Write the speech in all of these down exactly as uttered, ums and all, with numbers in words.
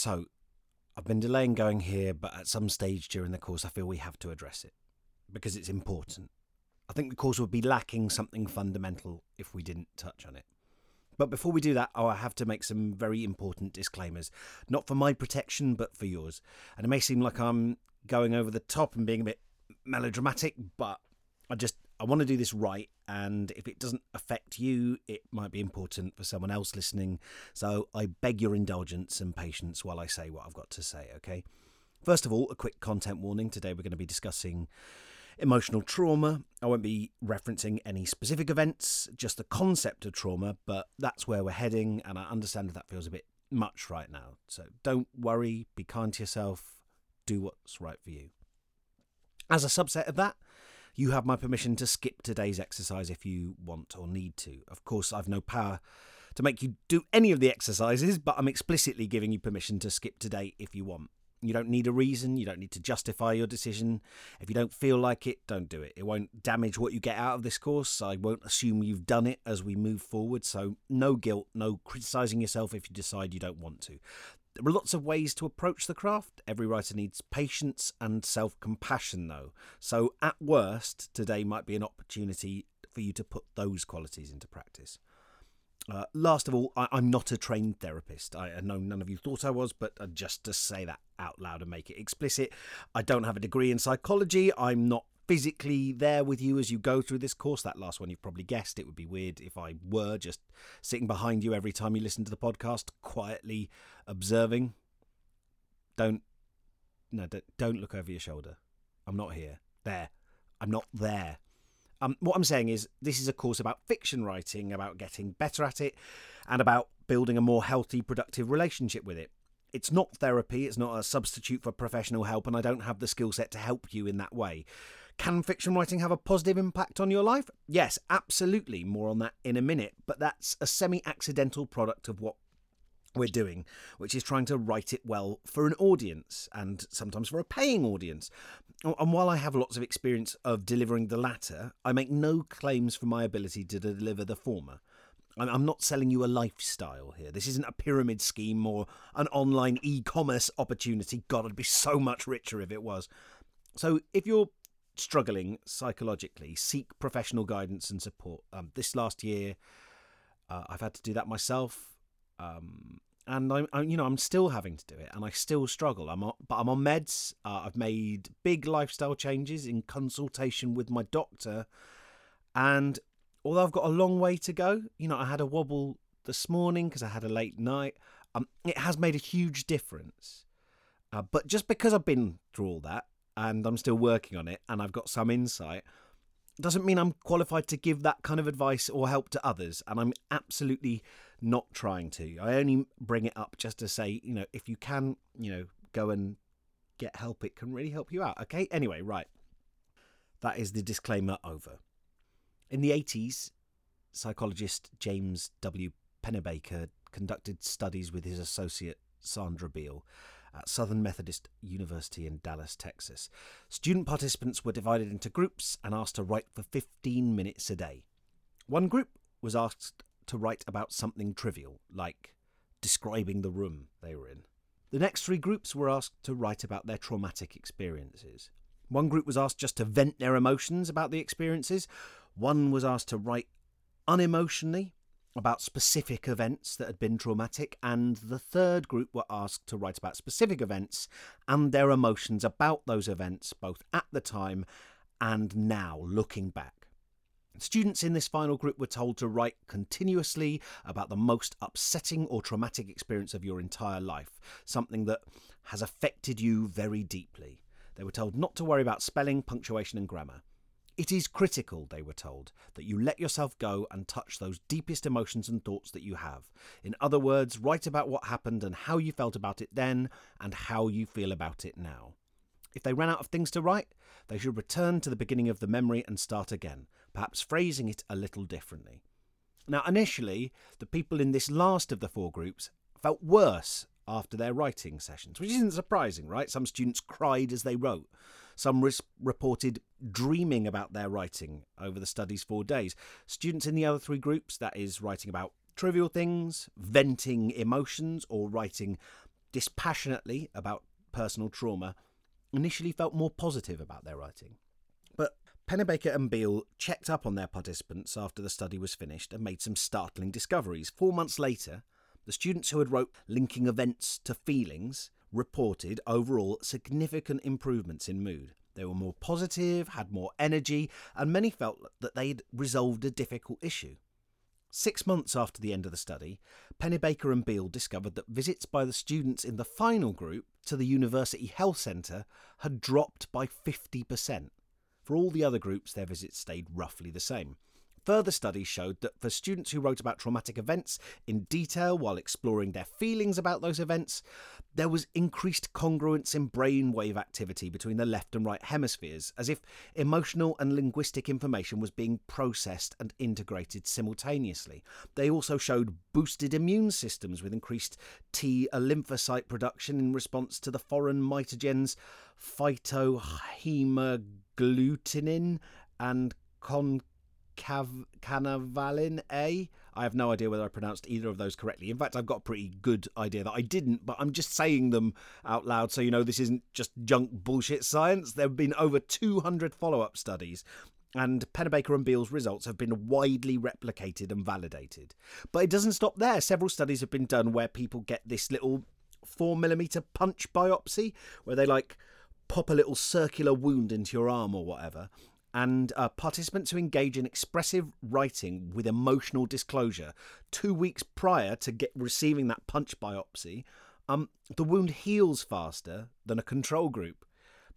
So I've been delaying going here, but at some stage during the course, I feel we have to address it because it's important. I think the course would be lacking something fundamental if we didn't touch on it. But before we do that, oh, I have to make some very important disclaimers, not for my protection, but for yours. And it may seem like I'm going over the top and being a bit melodramatic, but I just, I want to do this right. And if it doesn't affect you, it might be important for someone else listening. So I beg your indulgence and patience while I say what I've got to say, okay? First of all, a quick content warning. Today we're going to be discussing emotional trauma. I won't be referencing any specific events, just the concept of trauma, but that's where we're heading, and I understand that, that feels a bit much right now. So don't worry, be kind to yourself, do what's right for you. As a subset of that, you have my permission to skip today's exercise if you want or need to. Of course, I've no power to make you do any of the exercises, but I'm explicitly giving you permission to skip today if you want. You don't need a reason. You don't need to justify your decision. If you don't feel like it, don't do it. It won't damage what you get out of this course. I won't assume you've done it as we move forward. So no guilt, no criticising yourself if you decide you don't want to. There are lots of ways to approach the craft. Every writer needs patience and self-compassion, though. So at worst, today might be an opportunity for you to put those qualities into practice. Uh, last of all, I, I'm not a trained therapist. I, I know none of you thought I was, but just to say that out loud and make it explicit, I don't have a degree in psychology. I'm not physically there with you as you go through this course. That last one you've probably guessed. It would be weird if I were just sitting behind you every time you listen to the podcast, quietly observing. Don't, no, don't, don't look over your shoulder. I'm not here. There. I'm not there. Um, what I'm saying is this is a course about fiction writing, about getting better at it, and about building a more healthy, productive relationship with it. It's not therapy. It's not a substitute for professional help, and I don't have the skill set to help you in that way. Can fiction writing have a positive impact on your life? Yes, absolutely. More on that in a minute. But that's a semi-accidental product of what we're doing, which is trying to write it well for an audience and sometimes for a paying audience. And while I have lots of experience of delivering the latter, I make no claims for my ability to deliver the former. I'm not selling you a lifestyle here. This isn't a pyramid scheme or an online e-commerce opportunity. God, I'd be so much richer if it was. So if you're struggling psychologically, seek professional guidance and support. Um, this last year, uh, I've had to do that myself. Um, and I'm, I, you know, I'm still having to do it, and I still struggle. I'm on, but I'm on meds. Uh, I've made big lifestyle changes in consultation with my doctor, and although I've got a long way to go, you know, I had a wobble this morning because I had a late night. Um, it has made a huge difference. Uh, but just because I've been through all that, and I'm still working on it, and I've got some insight, doesn't mean I'm qualified to give that kind of advice or help to others, and I'm absolutely not trying to. I only bring it up just to say, you know, if you can, you know, go and get help. It can really help you out, okay? Anyway, right. That is the disclaimer over. In the eighties, psychologist James W. Pennebaker conducted studies with his associate Sandra Beall at Southern Methodist University in Dallas, Texas. Student participants were divided into groups and asked to write for fifteen minutes a day. One group was asked to write about something trivial, like describing the room they were in. The next three groups were asked to write about their traumatic experiences. One group was asked just to vent their emotions about the experiences. One was asked to write unemotionally about specific events that had been traumatic, and the third group were asked to write about specific events and their emotions about those events, both at the time and now, looking back. Students in this final group were told to write continuously about the most upsetting or traumatic experience of your entire life, something that has affected you very deeply. They were told not to worry about spelling, punctuation, and grammar. It is critical, they were told, that you let yourself go and touch those deepest emotions and thoughts that you have. In other words, write about what happened and how you felt about it then and how you feel about it now. If they ran out of things to write, they should return to the beginning of the memory and start again, perhaps phrasing it a little differently. Now, initially, the people in this last of the four groups felt worse after their writing sessions, which isn't surprising, right? Some students cried as they wrote. Some res- reported dreaming about their writing over the study's four days. Students in the other three groups, that is, writing about trivial things, venting emotions, or writing dispassionately about personal trauma, initially felt more positive about their writing. But Pennebaker and Beall checked up on their participants after the study was finished and made some startling discoveries. Four months later, the students who had wrote linking events to feelings reported overall significant improvements in mood. They were more positive, had more energy, and many felt that they'd resolved a difficult issue. Six months after the end of the study, Pennebaker and Beall discovered that visits by the students in the final group to the University Health Centre had dropped by fifty percent. For all the other groups, their visits stayed roughly the same. Further studies showed that for students who wrote about traumatic events in detail while exploring their feelings about those events, there was increased congruence in brainwave activity between the left and right hemispheres, as if emotional and linguistic information was being processed and integrated simultaneously. They also showed boosted immune systems with increased T lymphocyte production in response to the foreign mitogens phytohemagglutinin and con. Concanavalin A. I have no idea whether I pronounced either of those correctly. In fact, I've got a pretty good idea that I didn't, but I'm just saying them out loud so you know this isn't just junk bullshit science. There have been over two hundred follow-up studies, and Pennebaker and Beall's results have been widely replicated and validated. But it doesn't stop there. Several studies have been done where people get this little four millimeter punch biopsy, where they, like, pop a little circular wound into your arm or whatever. And uh, participants who engage in expressive writing with emotional disclosure two weeks prior to get, receiving that punch biopsy, um, the wound heals faster than a control group.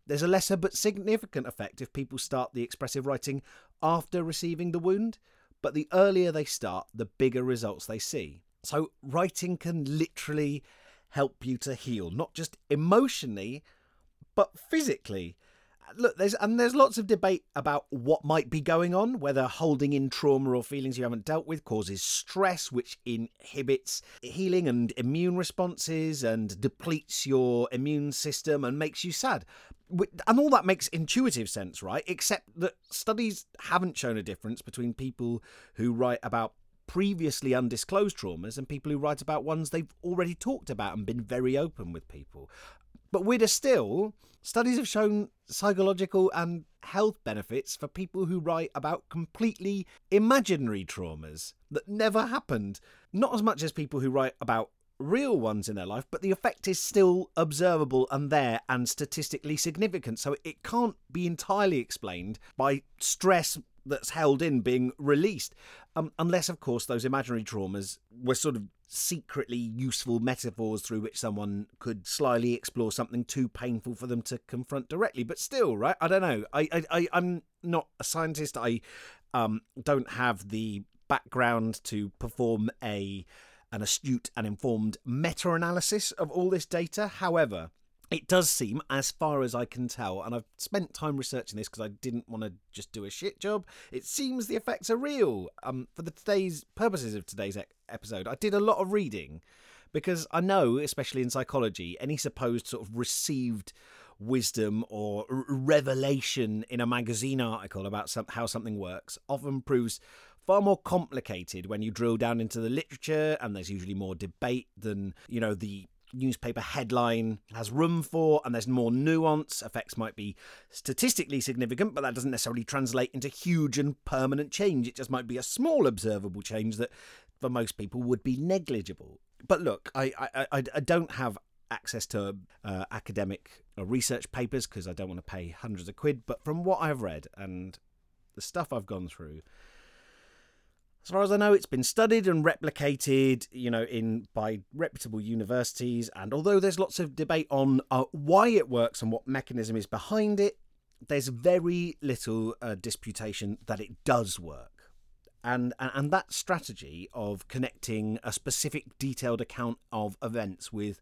There's a lesser but significant effect if people start the expressive writing after receiving the wound, but the earlier they start, the bigger results they see. So writing can literally help you to heal, not just emotionally, but physically. Look, there's and there's lots of debate about what might be going on, whether holding in trauma or feelings you haven't dealt with causes stress, which inhibits healing and immune responses and depletes your immune system and makes you sad. And all that makes intuitive sense, right? Except that studies haven't shown a difference between people who write about previously undisclosed traumas and people who write about ones they've already talked about and been very open with people. But weirder still, studies have shown psychological and health benefits for people who write about completely imaginary traumas that never happened. Not as much as people who write about real ones in their life, but the effect is still observable and there and statistically significant. So it can't be entirely explained by stress that's held in being released. Um, unless, of course, those imaginary traumas were sort of secretly useful metaphors through which someone could slyly explore something too painful for them to confront directly. But still, right? I don't know. I, I, I, I'm not a scientist. I um, don't have the background to perform a an astute and informed meta-analysis of all this data. However, it does seem, as far as I can tell, and I've spent time researching this because I didn't want to just do a shit job, it seems the effects are real. Um, for the today's purposes of today's e- episode, I did a lot of reading because I know, especially in psychology, any supposed sort of received wisdom or r- revelation in a magazine article about some- how something works often proves far more complicated when you drill down into the literature, and there's usually more debate than, you know, the newspaper headline has room for, and there's more nuance. Effects might be statistically significant, but that doesn't necessarily translate into huge and permanent change. It just might be a small observable change that for most people would be negligible. But look, I I, I, I don't have access to uh, academic or research papers because I don't want to pay hundreds of quid, but from what I've read and the stuff I've gone through, as far as I know, it's been studied and replicated, you know, in by reputable universities. And although there's lots of debate on uh, why it works and what mechanism is behind it, there's very little uh, disputation that it does work. And, and and that strategy of connecting a specific detailed account of events with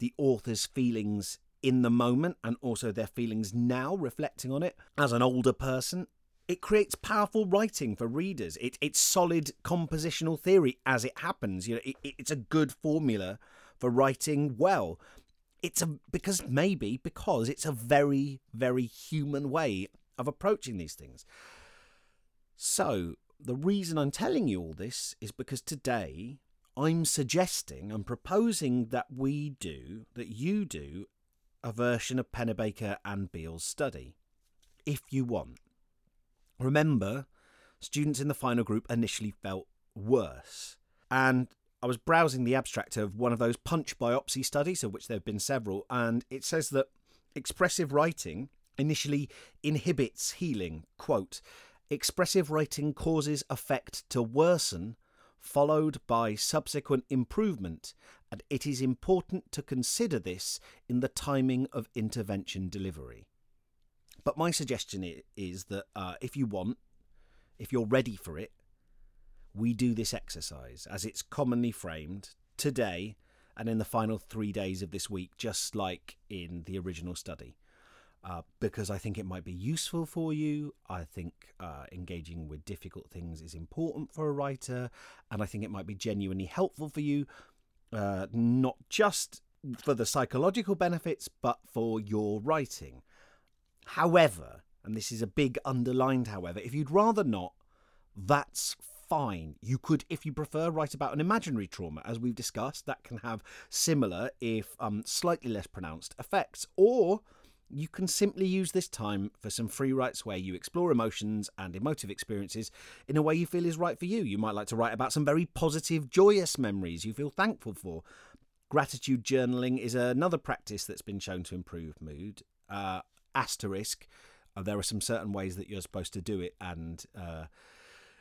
the author's feelings in the moment and also their feelings now, reflecting on it as an older person, it creates powerful writing for readers. It, it's solid compositional theory as it happens. You know, it, it's a good formula for writing well. It's a because maybe because it's a very, very human way of approaching these things. So the reason I'm telling you all this is because today I'm suggesting, I'm proposing that we do, that you do, a version of Pennebaker and Beall's study, if you want. Remember, students in the final group initially felt worse. And I was browsing the abstract of one of those punch biopsy studies, of which there have been several, and it says that expressive writing initially inhibits healing. Quote, expressive writing causes effect to worsen, followed by subsequent improvement, and it is important to consider this in the timing of intervention delivery. But my suggestion is that uh, if you want, if you're ready for it, we do this exercise, as it's commonly framed, today and in the final three days of this week, just like in the original study, uh, because I think it might be useful for you. I think uh, engaging with difficult things is important for a writer, and I think it might be genuinely helpful for you, uh, not just for the psychological benefits, but for your writing. However, and this is a big underlined however, if you'd rather not, that's fine. You could, if you prefer, write about an imaginary trauma, as we've discussed, that can have similar, if um, slightly less pronounced, effects. Or you can simply use this time for some free writes where you explore emotions and emotive experiences in a way you feel is right for you. You might like to write about some very positive, joyous memories you feel thankful for. Gratitude journaling is another practice that's been shown to improve mood. Uh, asterisk, uh, there are some certain ways that you're supposed to do it, and uh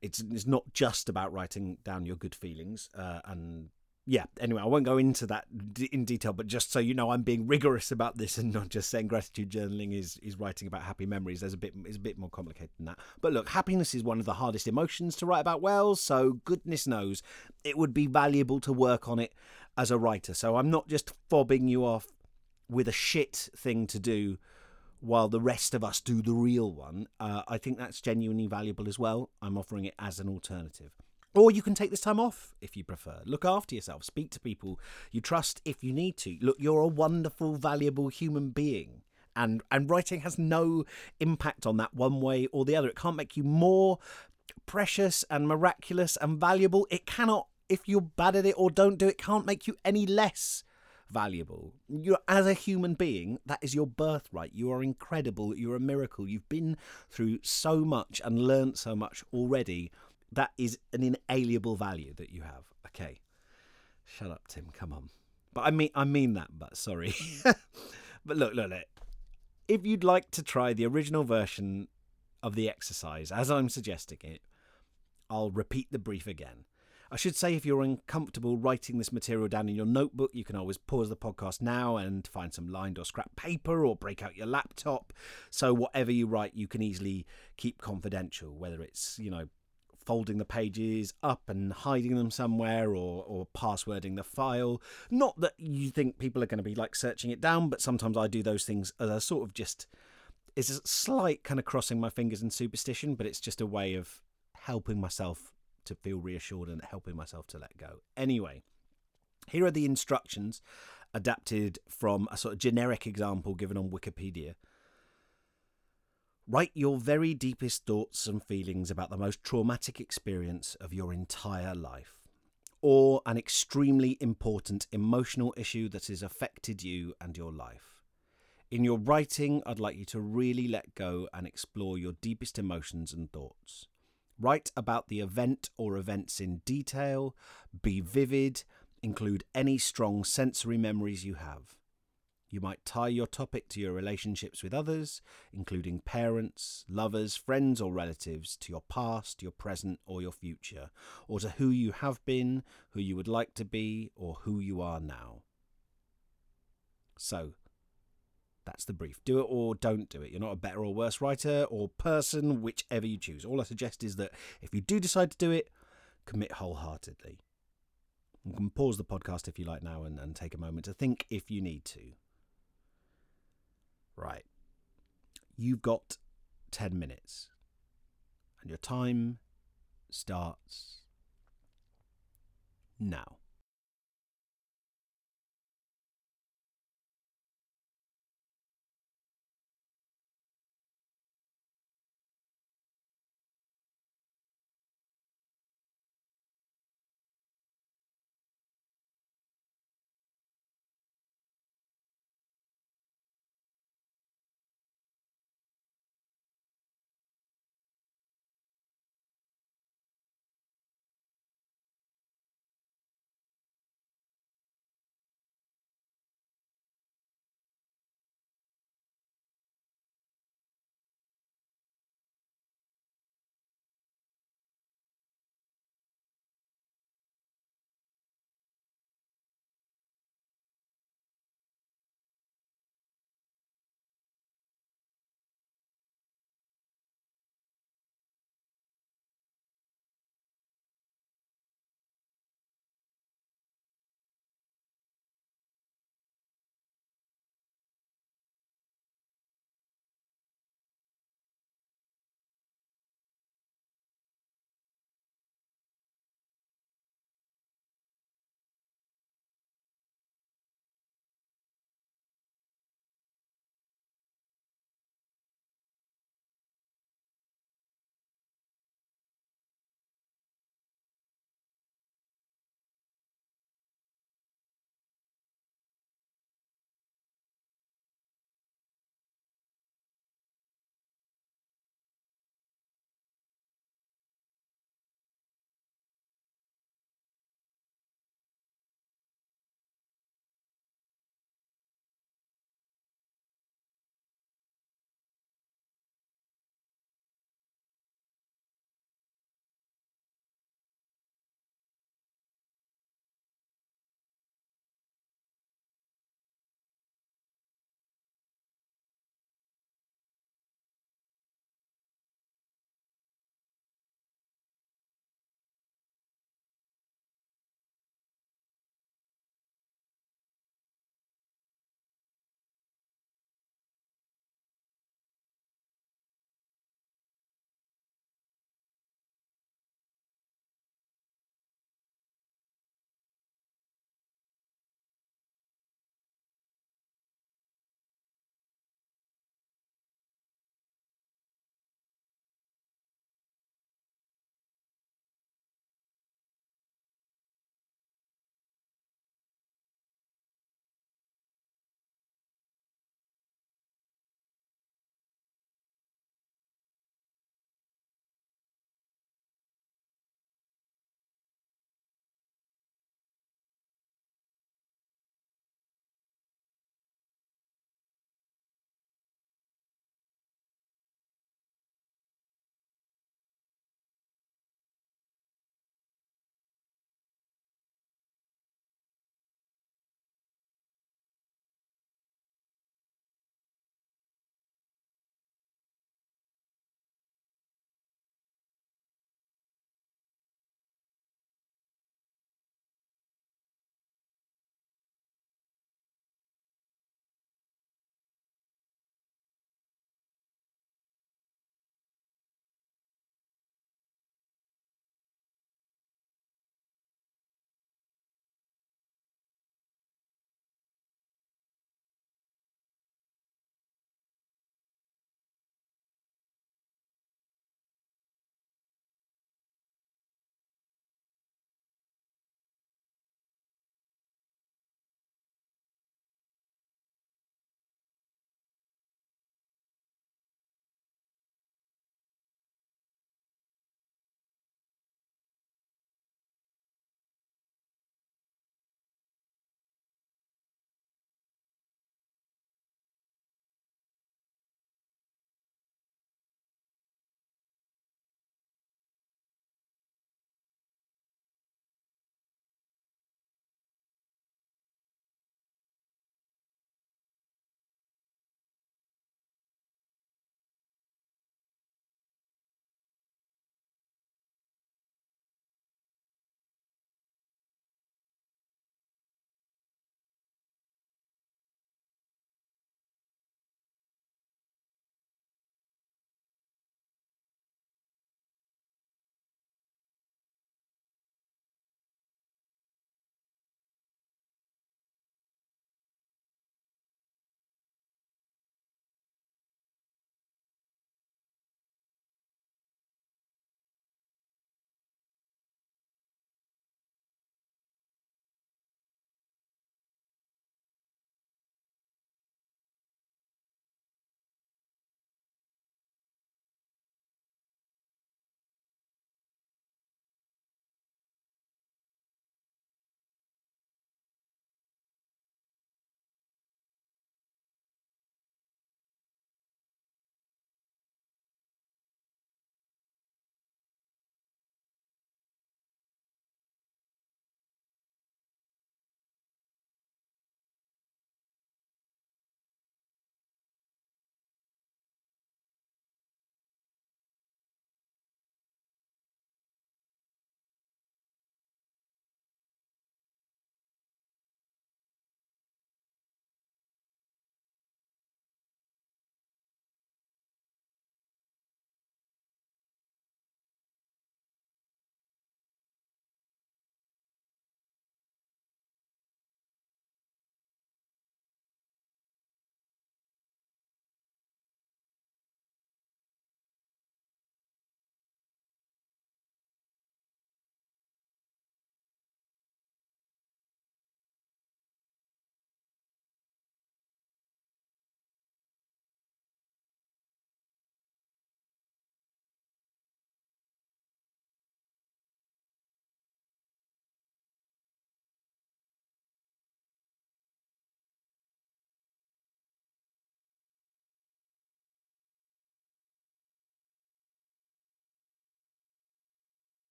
It's, it's not just about writing down your good feelings. Uh, and yeah, anyway, I won't go into that d- in detail, but just so you know, I'm being rigorous about this and not just saying gratitude journaling is, is writing about happy memories. There's a bit, it's a bit more complicated than that. But look, happiness is one of the hardest emotions to write about well, so goodness knows it would be valuable to work on it as a writer. So I'm not just fobbing you off with a shit thing to do while the rest of us do the real one. uh, I think that's genuinely valuable as well. I'm offering it as an alternative. Or you can take this time off if you prefer. Look after yourself. Speak to people you trust if you need to. Look, you're a wonderful, valuable human being. And, and writing has no impact on that one way or the other. It can't make you more precious and miraculous and valuable. It cannot, if you're bad at it or don't do it, can't make you any less valuable. You're, as a human being, that is your birthright. You are incredible. You're a miracle. You've been through so much and learned so much already. That is an inalienable value that you have. Okay, shut up, Tim. Come on. But I mean, I mean that. But sorry. But look, look, look. If you'd like to try the original version of the exercise, as I'm suggesting it, I'll repeat the brief again. I should say, if you're uncomfortable writing this material down in your notebook, you can always pause the podcast now and find some lined or scrap paper or break out your laptop. So whatever you write, you can easily keep confidential, whether it's, you know, folding the pages up and hiding them somewhere or, or passwording the file. Not that you think people are going to be like searching it down, but sometimes I do those things as a sort of just, it's a slight kind of crossing my fingers in superstition, but it's just a way of helping myself to feel reassured and helping myself to let go. Anyway, here are the instructions adapted from a sort of generic example given on Wikipedia. Write your very deepest thoughts and feelings about the most traumatic experience of your entire life, or an extremely important emotional issue that has affected you and your life. In your writing, I'd like you to really let go and explore your deepest emotions and thoughts. Write about the event or events in detail, be vivid, include any strong sensory memories you have. You might tie your topic to your relationships with others, including parents, lovers, friends or relatives, to your past, your present or your future, or to who you have been, who you would like to be, or who you are now. So, that's the brief. Do it or don't do it. You're not a better or worse writer or person, whichever you choose. All I suggest is that if you do decide to do it, commit wholeheartedly. You can pause the podcast if you like now and, and take a moment to think if you need to. Right. You've got ten minutes. And your time starts now.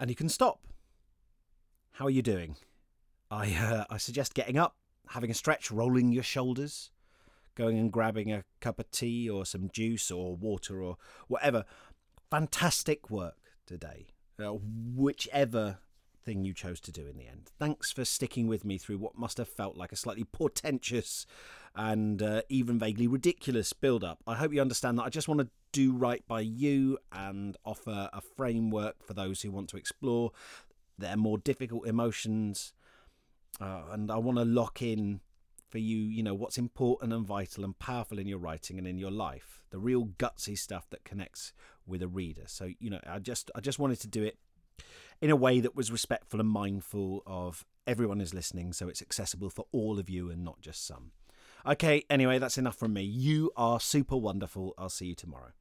and you can stop. How are you doing? I, uh, I suggest getting up, having a stretch, rolling your shoulders, going and grabbing a cup of tea or some juice or water or whatever. Fantastic work today, uh, whichever thing you chose to do in the end. Thanks for sticking with me through what must have felt like a slightly portentous and uh, even vaguely ridiculous build-up. I hope you understand that I just want to do right by you and offer a framework for those who want to explore their more difficult emotions. Uh, and I want to lock in for you, you know, what's important and vital and powerful in your writing and in your life. The real gutsy stuff that connects with a reader. So, you know, I just I just wanted to do it in a way that was respectful and mindful of everyone who's listening, so it's accessible for all of you and not just some. Okay, anyway, that's enough from me. You are super wonderful. I'll see you tomorrow.